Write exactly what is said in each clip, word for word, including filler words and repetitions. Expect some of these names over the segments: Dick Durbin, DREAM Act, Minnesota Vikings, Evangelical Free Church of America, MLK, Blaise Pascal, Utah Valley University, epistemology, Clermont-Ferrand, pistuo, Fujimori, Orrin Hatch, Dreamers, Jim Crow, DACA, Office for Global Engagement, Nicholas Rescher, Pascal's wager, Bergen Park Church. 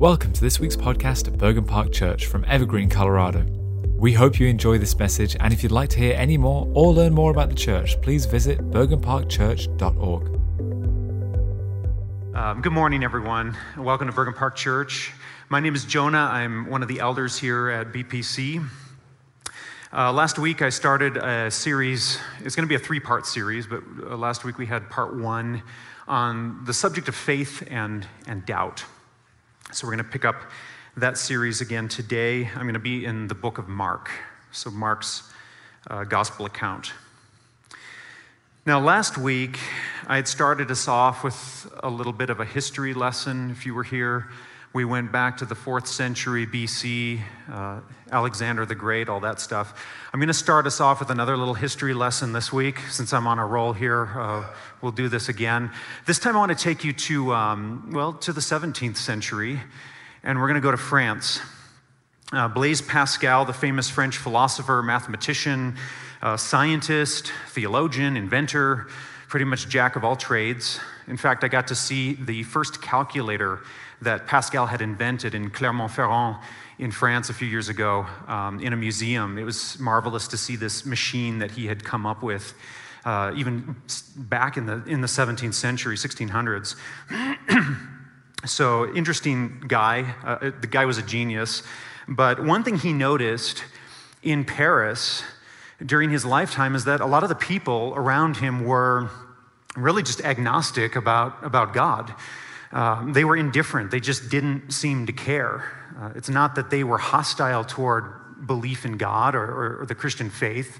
Welcome to this week's podcast at Bergen Park Church from Evergreen, Colorado. We hope you enjoy this message, and if you'd like to hear any more or learn more about the church, please visit bergen park church dot org. Um, good morning, everyone. Welcome to Bergen Park Church. My name is Jonah. I'm one of the elders here at B P C. Uh, last week, I started a series. It's going to be a three-part series, but last week we had part one on the subject of faith and, and doubt. So we're going to pick up that series again today. I'm going to be in the book of Mark, so Mark's uh, gospel account. Now, last week, I had started us off with a little bit of a history lesson. If you were here, we went back to the fourth century B C, uh, Alexander the Great, all that stuff. I'm going to start us off with another little history lesson this week, since I'm on a roll here. Uh, we'll do this again. This time, I want to take you to, um, well, to the seventeenth century. And we're going to go to France. Uh, Blaise Pascal, the famous French philosopher, mathematician, uh, scientist, theologian, inventor, pretty much jack of all trades. In fact, I got to see the first calculator that Pascal had invented in Clermont-Ferrand in France a few years ago um, in a museum. It was marvelous to see this machine that he had come up with uh, even back in the, in the seventeenth century, sixteen hundreds. So, interesting guy. Uh, the guy was a genius. But one thing he noticed in Paris during his lifetime is that a lot of the people around him were really just agnostic about, about God. Um, they were indifferent. They just didn't seem to care. Uh, it's not that they were hostile toward belief in God or, or, or the Christian faith,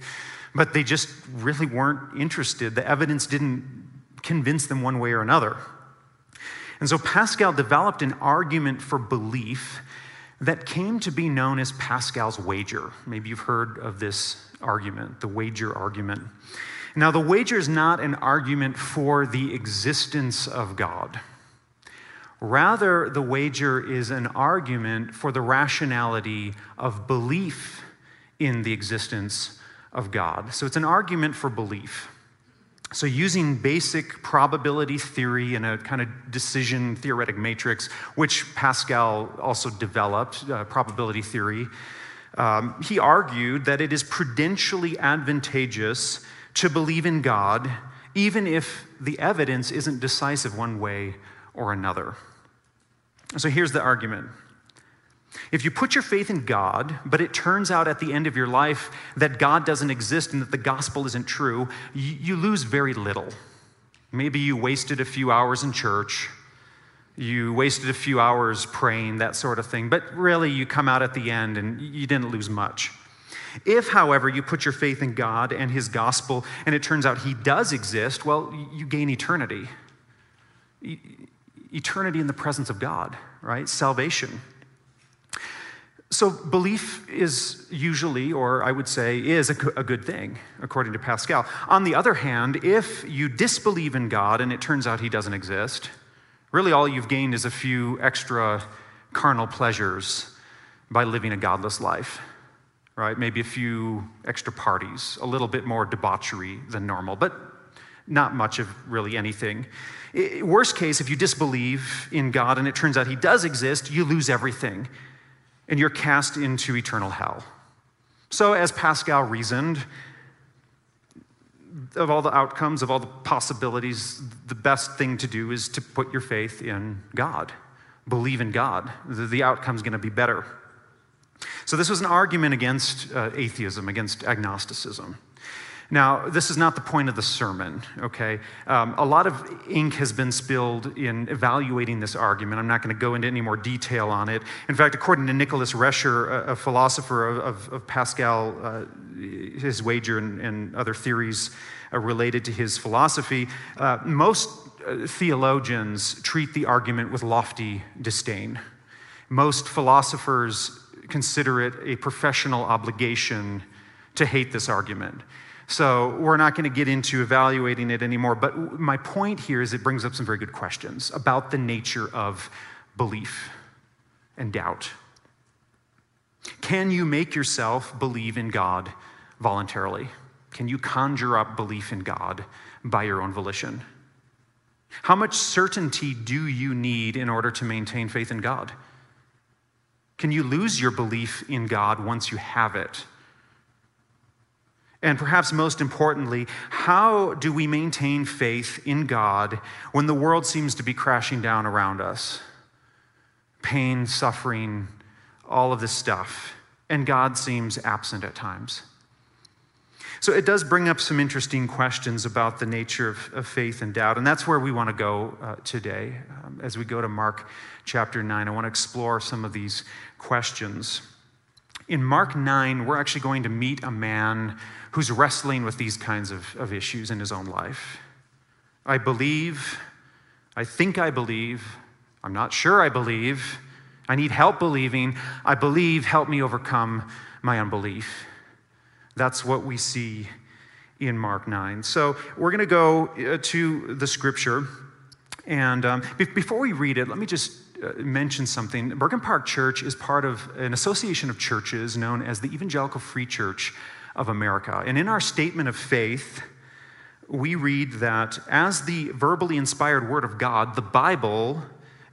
but they just really weren't interested. The evidence didn't convince them one way or another. And so Pascal developed an argument for belief that came to be known as Pascal's wager. Maybe you've heard of this argument, the wager argument. Now, the wager is not an argument for the existence of God. Rather, the wager is an argument for the rationality of belief in the existence of God. So it's an argument for belief. So using basic probability theory and a kind of decision theoretic matrix, which Pascal also developed, uh, probability theory, um, he argued that it is prudentially advantageous to believe in God, even if the evidence isn't decisive one way or another. So here's the argument. If you put your faith in God, but it turns out at the end of your life that God doesn't exist and that the gospel isn't true, you, you lose very little. Maybe you wasted a few hours in church, you wasted a few hours praying, that sort of thing, but really you come out at the end and you didn't lose much. If, however, you put your faith in God and his gospel and it turns out he does exist, well, you gain eternity. Eternity in the presence of God, right? Salvation. So belief is usually, or I would say, is a, a good thing, according to Pascal. On the other hand, if you disbelieve in God and it turns out he doesn't exist, really all you've gained is a few extra carnal pleasures by living a godless life, right? Maybe a few extra parties, a little bit more debauchery than normal, but not much of really anything. It, worst case, if you disbelieve in God and it turns out he does exist, you lose everything. And you're cast into eternal hell. So as Pascal reasoned, of all the outcomes, of all the possibilities, the best thing to do is to put your faith in God. Believe in God. The outcome's going to be better. So this was an argument against uh, atheism, against agnosticism. Now, this is not the point of the sermon, okay? Um, a lot of ink has been spilled in evaluating this argument. I'm not going to go into any more detail on it. In fact, according to Nicholas Rescher, a philosopher of, of, of Pascal, uh, his wager and, and other theories uh, related to his philosophy, uh, most theologians treat the argument with lofty disdain. Most philosophers consider it a professional obligation to hate this argument. So we're not going to get into evaluating it anymore, but my point here is it brings up some very good questions about the nature of belief and doubt. Can you make yourself believe in God voluntarily? Can you conjure up belief in God by your own volition? How much certainty do you need in order to maintain faith in God? Can you lose your belief in God once you have it? And perhaps most importantly, how do we maintain faith in God when the world seems to be crashing down around us? Pain, suffering, all of this stuff. And God seems absent at times. So it does bring up some interesting questions about the nature of, of faith and doubt, and that's where we want to go uh, today. Um, as we go to Mark chapter nine, I want to explore some of these questions. In Mark nine, we're actually going to meet a man who's wrestling with these kinds of, of issues in his own life. I believe, I think I believe, I'm not sure I believe, I need help believing, I believe, help me overcome my unbelief. That's what we see in Mark nine. So we're going to go to the scripture. And um, be- before we read it, let me just uh, mention something. Bergen Park Church is part of an association of churches known as the Evangelical Free Church of America. And in our statement of faith, we read that as the verbally inspired word of God, the Bible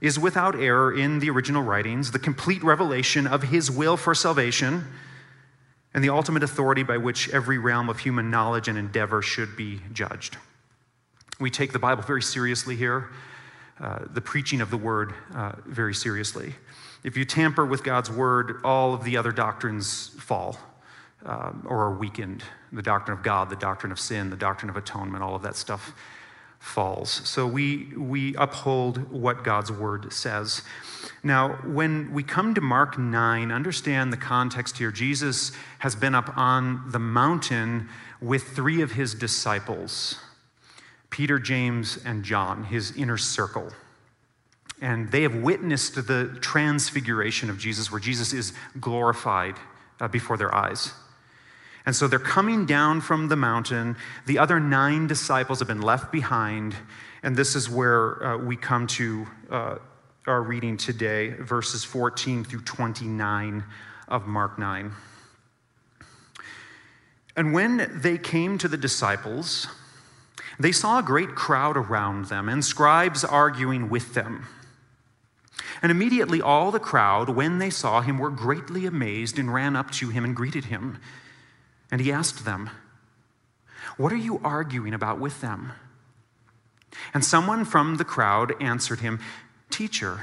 is without error in the original writings, the complete revelation of his will for salvation, and the ultimate authority by which every realm of human knowledge and endeavor should be judged. We take the Bible very seriously here, uh, the preaching of the word uh, very seriously. If you tamper with God's word, all of the other doctrines fall um, or are weakened. The doctrine of God, the doctrine of sin, the doctrine of atonement, all of that stuff falls. So we we uphold what God's word says. Now, when we come to Mark nine, understand the context here. Jesus has been up on the mountain with three of his disciples, Peter, James, and John, his inner circle. And they have witnessed the transfiguration of Jesus, where Jesus is glorified uh, before their eyes. And so they're coming down from the mountain. The other nine disciples have been left behind. And this is where uh, we come to uh, our reading today, verses fourteen through twenty-nine of Mark nine. And when they came to the disciples, they saw a great crowd around them and scribes arguing with them. And immediately all the crowd, when they saw him, were greatly amazed and ran up to him and greeted him. And he asked them, "What are you arguing about with them?" And someone from the crowd answered him, "Teacher,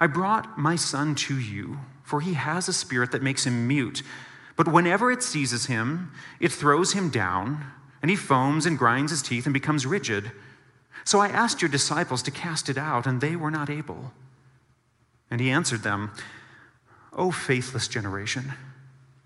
I brought my son to you, for he has a spirit that makes him mute. But whenever it seizes him, it throws him down, and he foams and grinds his teeth and becomes rigid. So I asked your disciples to cast it out, and they were not able." And he answered them, "O faithless generation,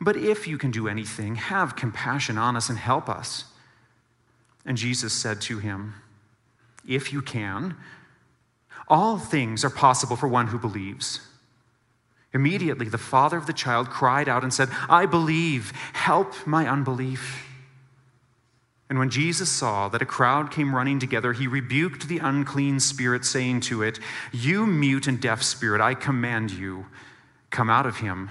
But if you can do anything, have compassion on us and help us." And Jesus said to him, "If you can, all things are possible for one who believes." Immediately the father of the child cried out and said, "I believe, help my unbelief." And when Jesus saw that a crowd came running together, he rebuked the unclean spirit, saying to it, "You mute and deaf spirit, I command you, come out of him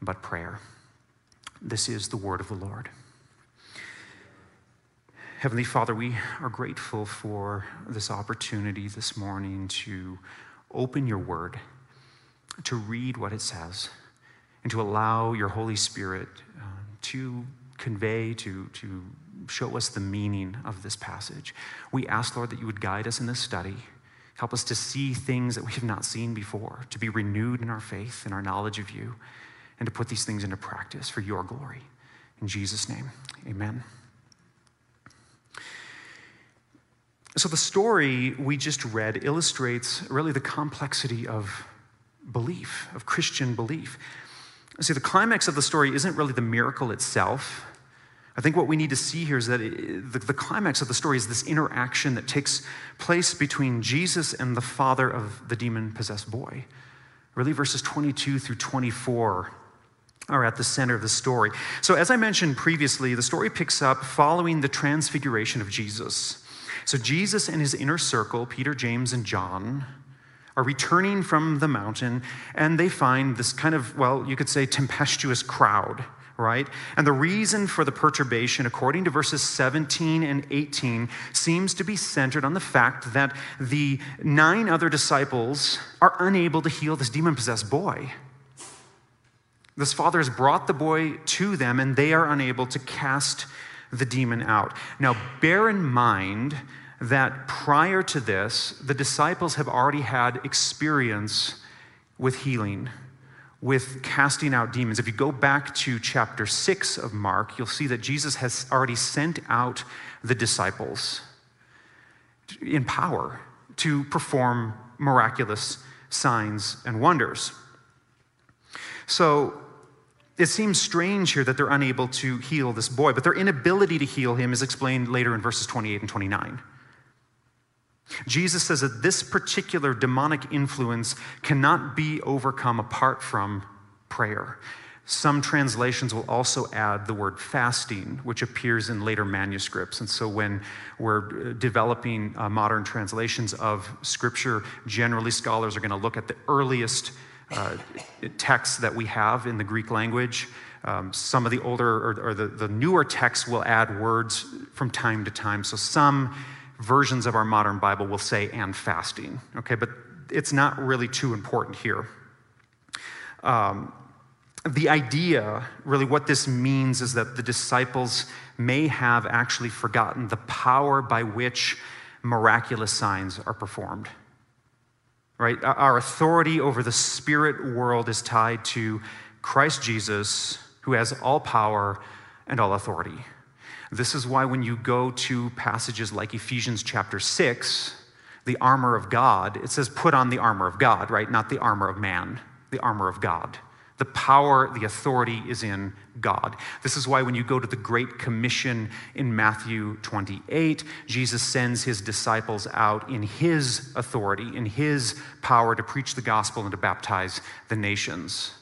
but prayer." This is the word of the Lord. Heavenly Father, we are grateful for this opportunity this morning to open your word, to read what it says, and to allow your Holy Spirit uh, to convey, to, to show us the meaning of this passage. We ask, Lord, that you would guide us in this study. Help us to see things that we have not seen before, to be renewed in our faith and our knowledge of you. and to put these things into practice for your glory. In Jesus' name, amen. So the story we just read illustrates really the complexity of belief, of Christian belief. See, the climax of the story isn't really the miracle itself. I think what we need to see here is that it, the, the climax of the story is this interaction that takes place between Jesus and the father of the demon-possessed boy. Really, verses twenty-two through twenty-four are at the center of the story. So as I mentioned previously, the story picks up following the transfiguration of Jesus. So Jesus and his inner circle, Peter, James, and John, are returning from the mountain, and they find this kind of, well, you could say tempestuous crowd, right? And the reason for the perturbation, according to verses seventeen and eighteen, seems to be centered on the fact that the nine other disciples are unable to heal this demon-possessed boy. This father has brought the boy to them, and they are unable to cast the demon out. Now, bear in mind that prior to this, the disciples have already had experience with healing, with casting out demons. If you go back to chapter six of Mark, you'll see that Jesus has already sent out the disciples in power to perform miraculous signs and wonders. So it seems strange here that they're unable to heal this boy, but their inability to heal him is explained later in verses twenty-eight and twenty-nine. Jesus says that this particular demonic influence cannot be overcome apart from prayer. Some translations will also add the word fasting, which appears in later manuscripts. And so when we're developing uh, modern translations of Scripture, generally scholars are going to look at the earliest uh, texts that we have in the Greek language. Um, some of the older or, or the, the newer texts will add words from time to time. So some versions of our modern Bible will say, and fasting, okay? But it's not really too important here. Um, the idea, really what this means is that the disciples may have actually forgotten the power by which miraculous signs are performed, right? Our authority over the spirit world is tied to Christ Jesus, who has all power and all authority. This is why when you go to passages like Ephesians chapter six, the armor of God, it says put on the armor of God, right? Not the armor of man, the armor of God. The power, the authority is in God. This is why when you go to the Great Commission in Matthew twenty-eight, Jesus sends his disciples out in his authority, in his power to preach the gospel and to baptize the nations.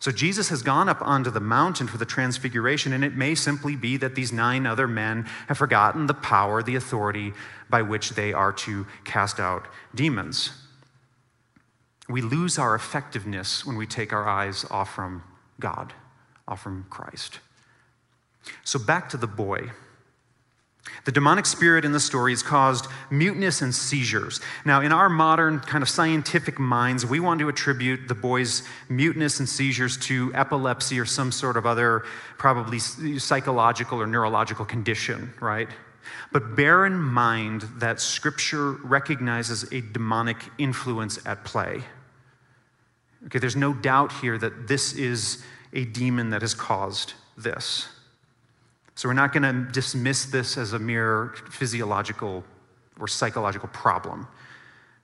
So Jesus has gone up onto the mountain for the transfiguration, and it may simply be that these nine other men have forgotten the power, the authority by which they are to cast out demons. We lose our effectiveness when we take our eyes off from God, off from Christ. So back to the boy. The demonic spirit in the story has caused muteness and seizures. Now, in our modern kind of scientific minds, we want to attribute the boy's muteness and seizures to epilepsy or some sort of other probably psychological or neurological condition, right? But bear in mind that Scripture recognizes a demonic influence at play. Okay, there's no doubt here that this is a demon that has caused this. So we're not going to dismiss this as a mere physiological or psychological problem,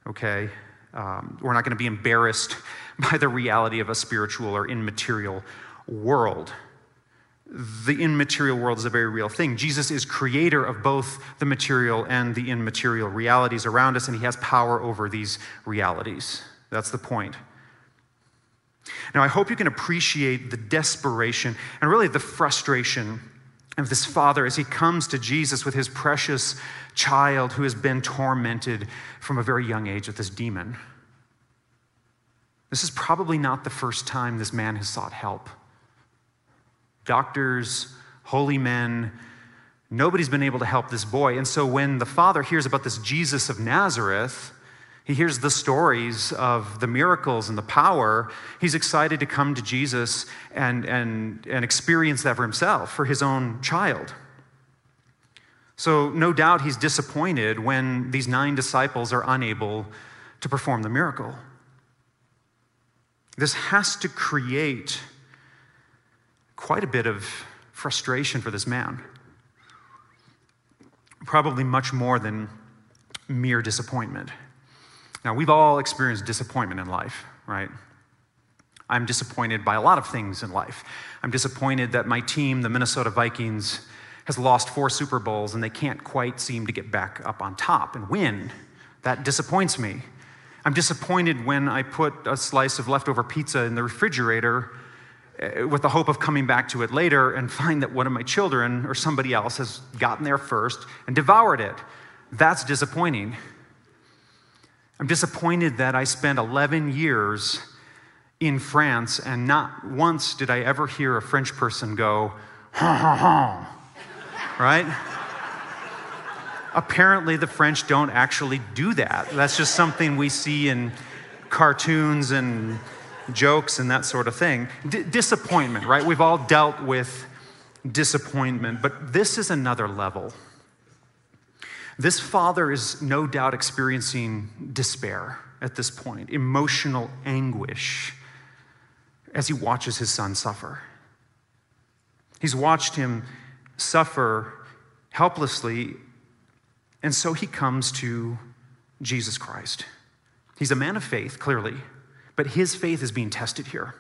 okay? Um, we're not going to be embarrassed by the reality of a spiritual or immaterial world. The immaterial world is a very real thing. Jesus is creator of both the material and the immaterial realities around us, and he has power over these realities. That's the point. Now, I hope you can appreciate the desperation and really the frustration of this father as he comes to Jesus with his precious child who has been tormented from a very young age with this demon. This is probably not the first time this man has sought help. Doctors, holy men, nobody's been able to help this boy. And so when the father hears about this Jesus of Nazareth, he hears the stories of the miracles and the power. He's excited to come to Jesus and, and, and experience that for himself, for his own child. So no doubt he's disappointed when these nine disciples are unable to perform the miracle. This has to create quite a bit of frustration for this man. Probably much more than mere disappointment. Now, we've all experienced disappointment in life, right? I'm disappointed by a lot of things in life. I'm disappointed that my team, the Minnesota Vikings, has lost four Super Bowls and they can't quite seem to get back up on top and win. That disappoints me. I'm disappointed when I put a slice of leftover pizza in the refrigerator with the hope of coming back to it later and find that one of my children or somebody else has gotten there first and devoured it. That's disappointing. I'm disappointed that I spent eleven years in France and not once did I ever hear a French person go, ha, ha, ha, right? Apparently, the French don't actually do that. That's just something we see in cartoons and jokes and that sort of thing. D- disappointment, right? We've all dealt with disappointment, but this is another level. This father is no doubt experiencing despair at this point, emotional anguish as he watches his son suffer. He's watched him suffer helplessly. And so he comes to Jesus Christ. He's a man of faith, clearly, but his faith is being tested here.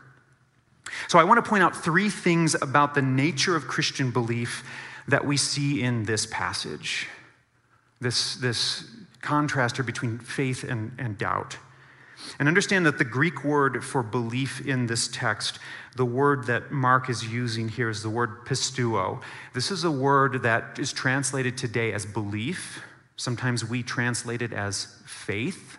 So I want to point out three things about the nature of Christian belief that we see in this passage, this, this contrast between faith and, and doubt. And understand that the Greek word for belief in this text, the word that Mark is using here is the word pistuo. This is a word that is translated today as belief. Sometimes we translate it as faith.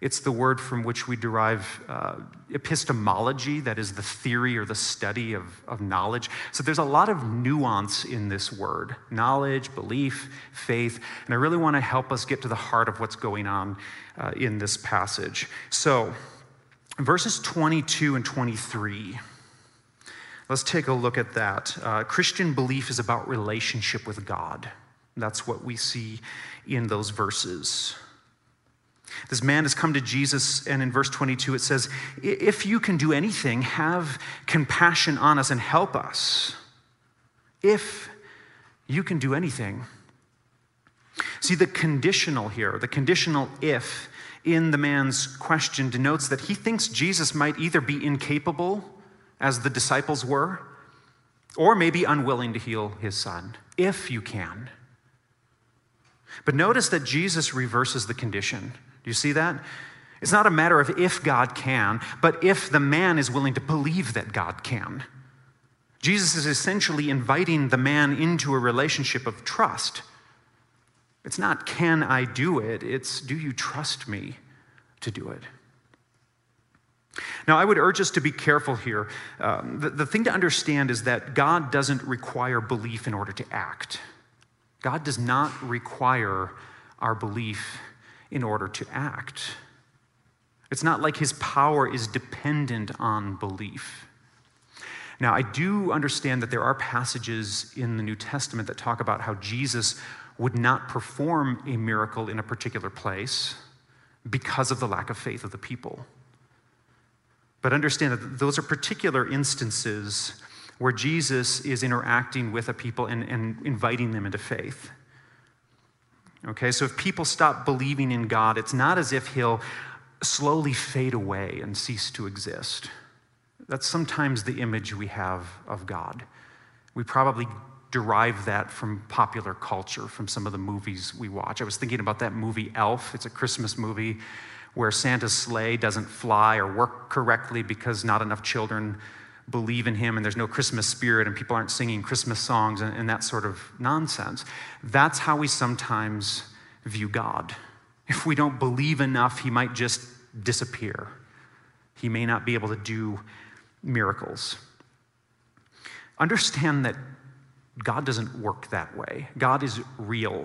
It's the word from which we derive uh, epistemology, that is the theory or the study of, of knowledge. So there's a lot of nuance in this word, knowledge, belief, faith, and I really want to help us get to the heart of what's going on uh, in this passage. So verses twenty-two and twenty-three, let's take a look at that. Uh, Christian belief is about relationship with God. That's what we see in those verses. This man has come to Jesus, and in verse twenty-two it says, if you can do anything, have compassion on us and help us. If you can do anything. See, the conditional here, the conditional if in the man's question denotes that he thinks Jesus might either be incapable, as the disciples were, or maybe unwilling to heal his son, if you can. But notice that Jesus reverses the condition. Do you see that? It's not a matter of if God can, but if the man is willing to believe that God can. Jesus is essentially inviting the man into a relationship of trust. It's not, can I do it? It's, do you trust me to do it? Now, I would urge us to be careful here. Um, the, the thing to understand is that God doesn't require belief in order to act. God does not require our belief in order to act. It's not like his power is dependent on belief. Now, I do understand that there are passages in the New Testament that talk about how Jesus would not perform a miracle in a particular place because of the lack of faith of the people. But understand that those are particular instances where Jesus is interacting with a people and, and inviting them into faith. Okay, so if people stop believing in God, it's not as if he'll slowly fade away and cease to exist. That's sometimes the image we have of God. We probably derive that from popular culture, from some of the movies we watch. I was thinking about that movie Elf. It's a Christmas movie where Santa's sleigh doesn't fly or work correctly because not enough children believe in him and there's no Christmas spirit and people aren't singing Christmas songs and, and that sort of nonsense. That's how we sometimes view God. If we don't believe enough, he might just disappear. He may not be able to do miracles. Understand that God doesn't work that way. God is real.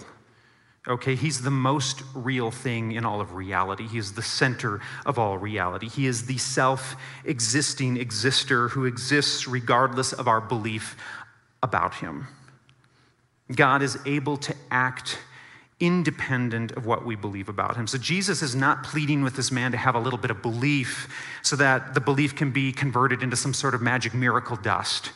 Okay, he's the most real thing in all of reality. He is the center of all reality. He is the self-existing exister who exists regardless of our belief about him. God is able to act independent of what we believe about him. So Jesus is not pleading with this man to have a little bit of belief so that the belief can be converted into some sort of magic miracle dust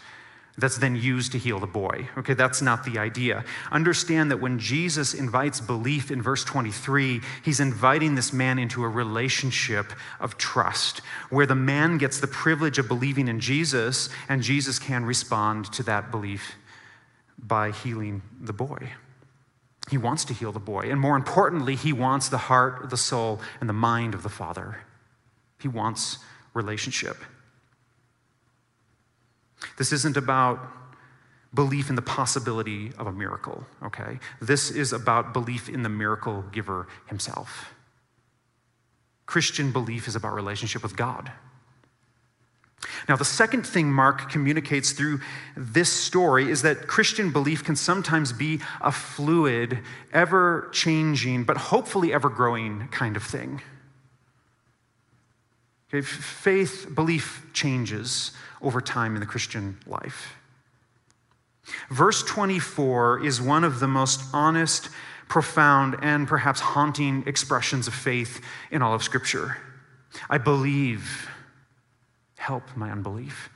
that's then used to heal the boy. Okay, that's not the idea. Understand that when Jesus invites belief in verse twenty-three, he's inviting this man into a relationship of trust, where the man gets the privilege of believing in Jesus, and Jesus can respond to that belief by healing the boy. He wants to heal the boy, and more importantly, he wants the heart, the soul, and the mind of the Father. He wants relationship. This isn't about belief in the possibility of a miracle, okay? This is about belief in the miracle giver himself. Christian belief is about relationship with God. Now, the second thing Mark communicates through this story is that Christian belief can sometimes be a fluid, ever-changing, but hopefully ever-growing kind of thing. Okay, faith, belief changes over time in the Christian life. Verse twenty-four is one of the most honest, profound, and perhaps haunting expressions of faith in all of Scripture. I believe. Help my unbelief.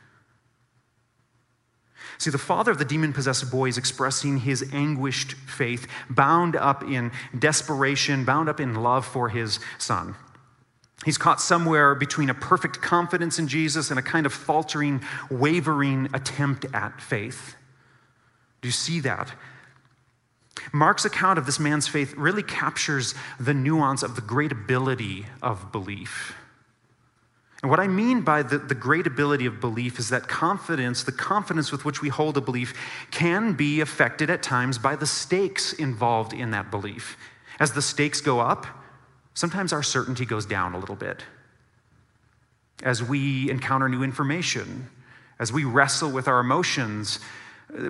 See, the father of the demon-possessed boy is expressing his anguished faith, bound up in desperation, bound up in love for his son. He's caught somewhere between a perfect confidence in Jesus and a kind of faltering, wavering attempt at faith. Do you see that? Mark's account of this man's faith really captures the nuance of the great ability of belief. And what I mean by the, the great ability of belief is that confidence, the confidence with which we hold a belief, can be affected at times by the stakes involved in that belief. As the stakes go up, sometimes our certainty goes down a little bit. As we encounter new information, as we wrestle with our emotions,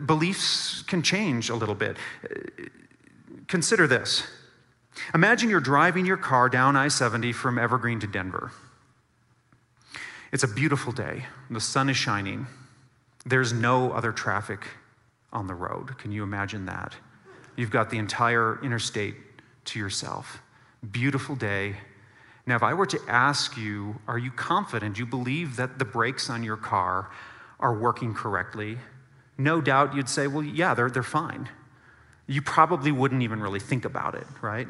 beliefs can change a little bit. Consider this. Imagine you're driving your car down I seventy from Evergreen to Denver. It's a beautiful day. The sun is shining. There's no other traffic on the road. Can you imagine that? You've got the entire interstate to yourself. Beautiful day. Now, if I were to ask you, are you confident you believe that the brakes on your car are working correctly? No doubt you'd say, well, yeah, they're, they're fine. You probably wouldn't even really think about it, right?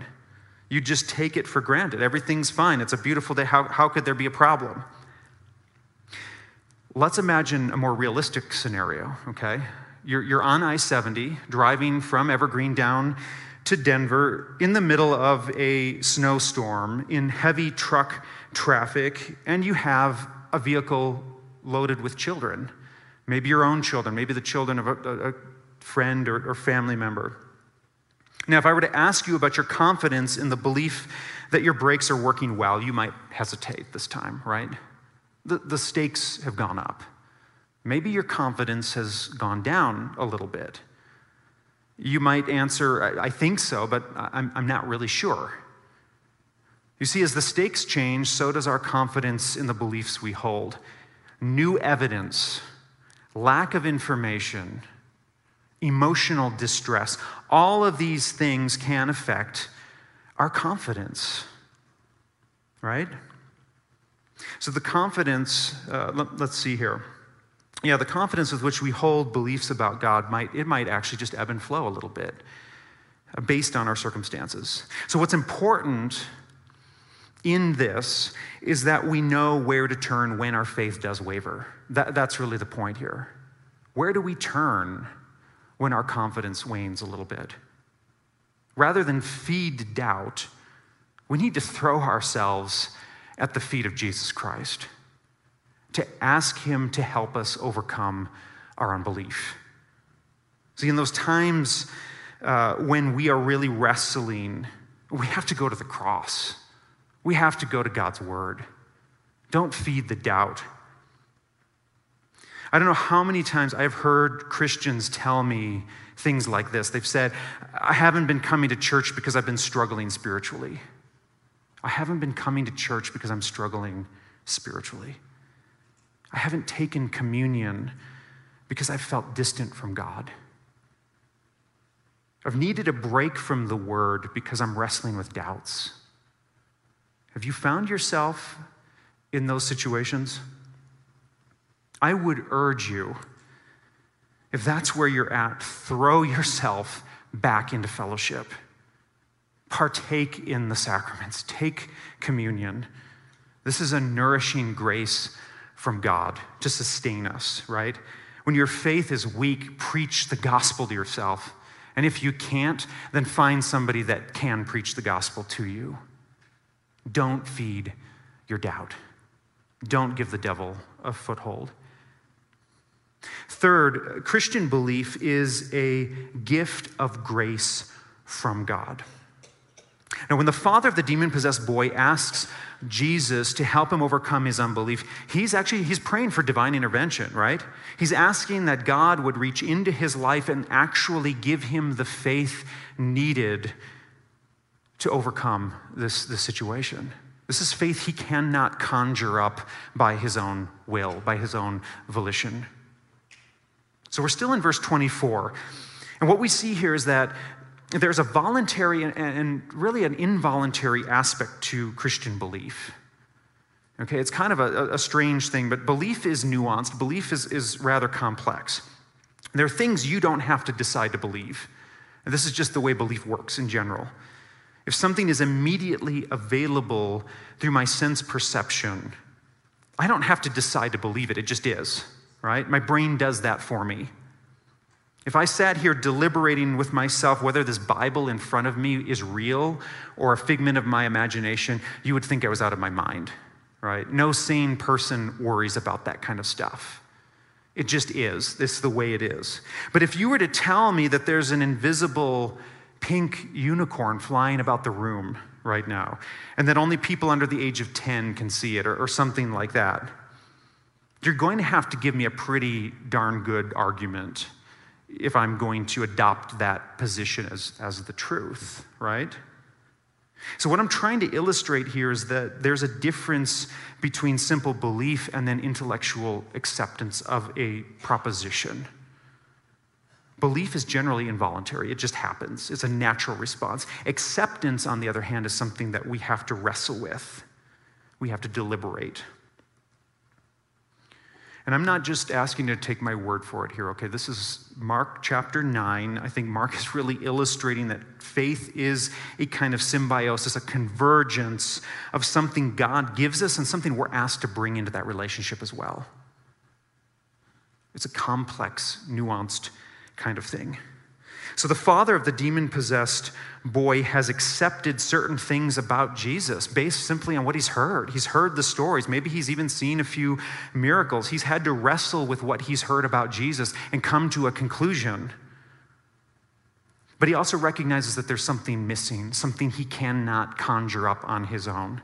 You'd just take it for granted. Everything's fine. It's a beautiful day. How, how could there be a problem? Let's imagine a more realistic scenario, okay? You're, you're on I seventy, driving from Evergreen down to Denver in the middle of a snowstorm in heavy truck traffic, and you have a vehicle loaded with children, maybe your own children, maybe the children of a, a friend or, or family member. Now, if I were to ask you about your confidence in the belief that your brakes are working well, you might hesitate this time, right? The, the stakes have gone up. Maybe your confidence has gone down a little bit. You might answer, I think so, but I'm, I'm not really sure. You see, as the stakes change, so does our confidence in the beliefs we hold. New evidence, lack of information, emotional distress, all of these things can affect our confidence, right? So the confidence, uh, let, let's see here. Yeah, the confidence with which we hold beliefs about God, might it might actually just ebb and flow a little bit based on our circumstances. So what's important in this is that we know where to turn when our faith does waver. That, that's really the point here. Where do we turn when our confidence wanes a little bit? Rather than feed doubt, we need to throw ourselves at the feet of Jesus Christ, to ask him to help us overcome our unbelief. See, in those times uh, when we are really wrestling, we have to go to the cross. We have to go to God's word. Don't feed the doubt. I don't know how many times I've heard Christians tell me things like this. They've said, I haven't been coming to church because I've been struggling spiritually. I haven't been coming to church because I'm struggling spiritually. I haven't taken communion because I felt distant from God. I've needed a break from the word because I'm wrestling with doubts. Have you found yourself in those situations? I would urge you, if that's where you're at, throw yourself back into fellowship. Partake in the sacraments. Take communion. This is a nourishing grace from God to sustain us, right? When your faith is weak, preach the gospel to yourself. And if you can't, then find somebody that can preach the gospel to you. Don't feed your doubt. Don't give the devil a foothold. Third, Christian belief is a gift of grace from God. Now, when the father of the demon-possessed boy asks Jesus to help him overcome his unbelief, he's actually, he's praying for divine intervention, right? He's asking that God would reach into his life and actually give him the faith needed to overcome this, this situation. This is faith he cannot conjure up by his own will, by his own volition. So we're still in verse twenty-four. And what we see here is that there's a voluntary and really an involuntary aspect to Christian belief. Okay, it's kind of a, a strange thing, but belief is nuanced. Belief is, is rather complex. There are things you don't have to decide to believe. And this is just the way belief works in general. If something is immediately available through my sense perception, I don't have to decide to believe it. It just is, right? My brain does that for me. If I sat here deliberating with myself whether this Bible in front of me is real or a figment of my imagination, you would think I was out of my mind, right? No sane person worries about that kind of stuff. It just is. This is the way it is. But if you were to tell me that there's an invisible pink unicorn flying about the room right now, and that only people under the age of ten can see it or, or something like that, you're going to have to give me a pretty darn good argument if I'm going to adopt that position as, as the truth, right? So what I'm trying to illustrate here is that there's a difference between simple belief and then intellectual acceptance of a proposition. Belief is generally involuntary. It just happens. It's a natural response. Acceptance, on the other hand, is something that we have to wrestle with. We have to deliberate. And I'm not just asking you to take my word for it here, okay? This is Mark chapter nine. I think Mark is really illustrating that faith is a kind of symbiosis, a convergence of something God gives us and something we're asked to bring into that relationship as well. It's a complex, nuanced kind of thing. So the father of the demon-possessed boy has accepted certain things about Jesus based simply on what he's heard. He's heard the stories. Maybe he's even seen a few miracles. He's had to wrestle with what he's heard about Jesus and come to a conclusion. But he also recognizes that there's something missing, something he cannot conjure up on his own.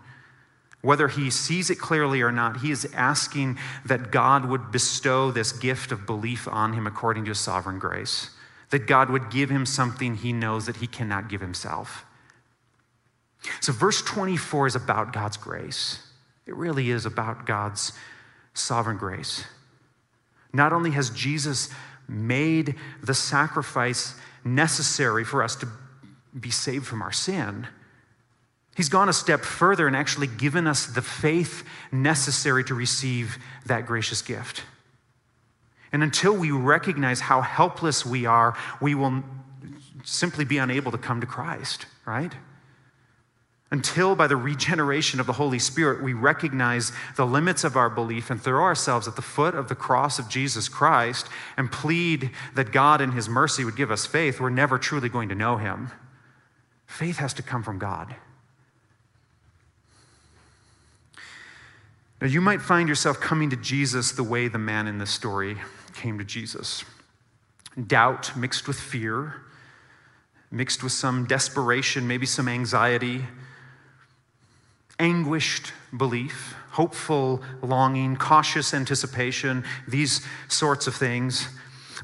Whether he sees it clearly or not, he is asking that God would bestow this gift of belief on him according to his sovereign grace, that God would give him something he knows that he cannot give himself. So verse twenty-four is about God's grace. It really is about God's sovereign grace. Not only has Jesus made the sacrifice necessary for us to be saved from our sin, he's gone a step further and actually given us the faith necessary to receive that gracious gift. And until we recognize how helpless we are, we will simply be unable to come to Christ, right? Until by the regeneration of the Holy Spirit, we recognize the limits of our belief and throw ourselves at the foot of the cross of Jesus Christ and plead that God in his mercy would give us faith, we're never truly going to know him. Faith has to come from God. Now, you might find yourself coming to Jesus the way the man in this story came to Jesus. Doubt mixed with fear, mixed with some desperation, maybe some anxiety, anguished belief, hopeful longing, cautious anticipation, these sorts of things.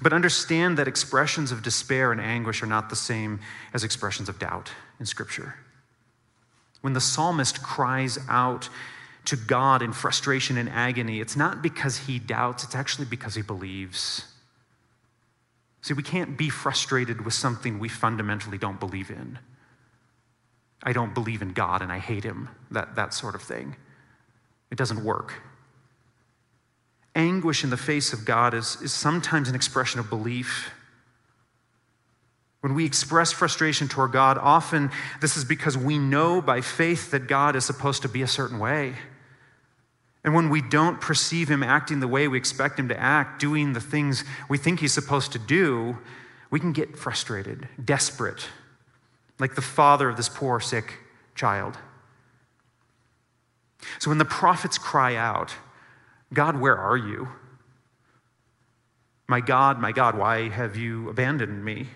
But understand that expressions of despair and anguish are not the same as expressions of doubt in Scripture. When the psalmist cries out to God in frustration and agony, it's not because he doubts, it's actually because he believes. See, we can't be frustrated with something we fundamentally don't believe in. I don't believe in God and I hate him, that, that sort of thing. It doesn't work. Anguish in the face of God is, is sometimes an expression of belief. When we express frustration toward God, often this is because we know by faith that God is supposed to be a certain way. And when we don't perceive him acting the way we expect him to act, doing the things we think he's supposed to do, we can get frustrated, desperate, like the father of this poor, sick child. So when the prophets cry out, "God, where are you? My God, my God, why have you abandoned me?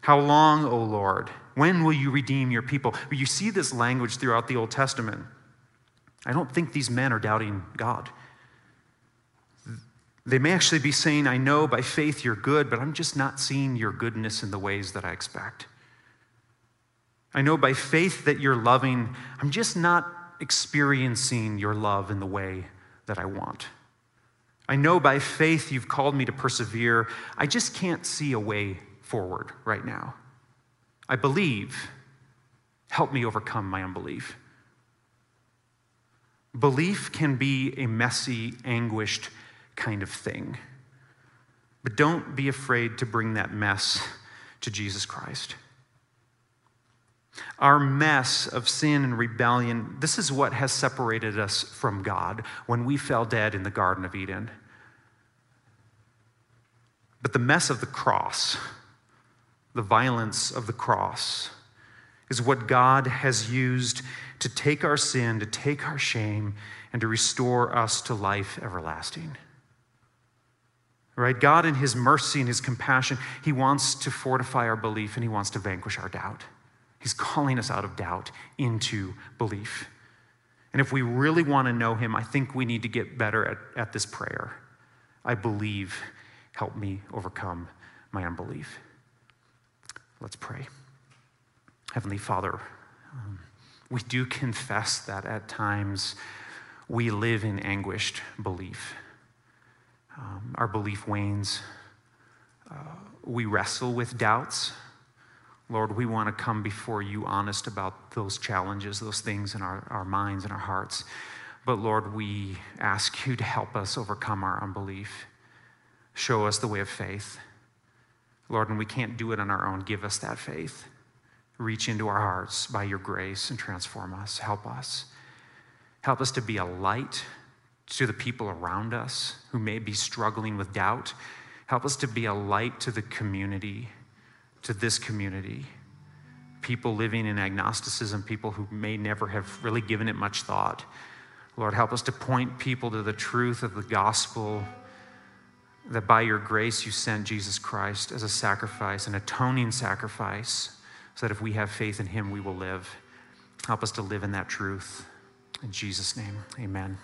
How long, O Lord? When will you redeem your people?" You see this language throughout the Old Testament. I don't think these men are doubting God. They may actually be saying, "I know by faith you're good, but I'm just not seeing your goodness in the ways that I expect. I know by faith that you're loving. I'm just not experiencing your love in the way that I want. I know by faith you've called me to persevere. I just can't see a way forward right now. I believe. Help me overcome my unbelief." Belief can be a messy, anguished kind of thing. But don't be afraid to bring that mess to Jesus Christ. Our mess of sin and rebellion, this is what has separated us from God when we fell dead in the Garden of Eden. But the mess of the cross, the violence of the cross, is what God has used to take our sin, to take our shame, and to restore us to life everlasting. Right? God, in his mercy and his compassion, he wants to fortify our belief and he wants to vanquish our doubt. He's calling us out of doubt into belief. And if we really want to know him, I think we need to get better at, at this prayer. I believe, help me overcome my unbelief. Let's pray. Heavenly Father, um, we do confess that at times we live in anguished belief. Um, our belief wanes. Uh, we wrestle with doubts. Lord, we want to come before you honest about those challenges, those things in our, our minds and our hearts. But Lord, we ask you to help us overcome our unbelief. Show us the way of faith. Lord, when we can't do it on our own, give us that faith. Reach into our hearts by your grace and transform us. Help us. Help us to be a light to the people around us who may be struggling with doubt. Help us to be a light to the community, to this community. People living in agnosticism, people who may never have really given it much thought. Lord, help us to point people to the truth of the gospel, that by your grace you sent Jesus Christ as a sacrifice, an atoning sacrifice, so that if we have faith in him, we will live. Help us to live in that truth. In Jesus' name, amen.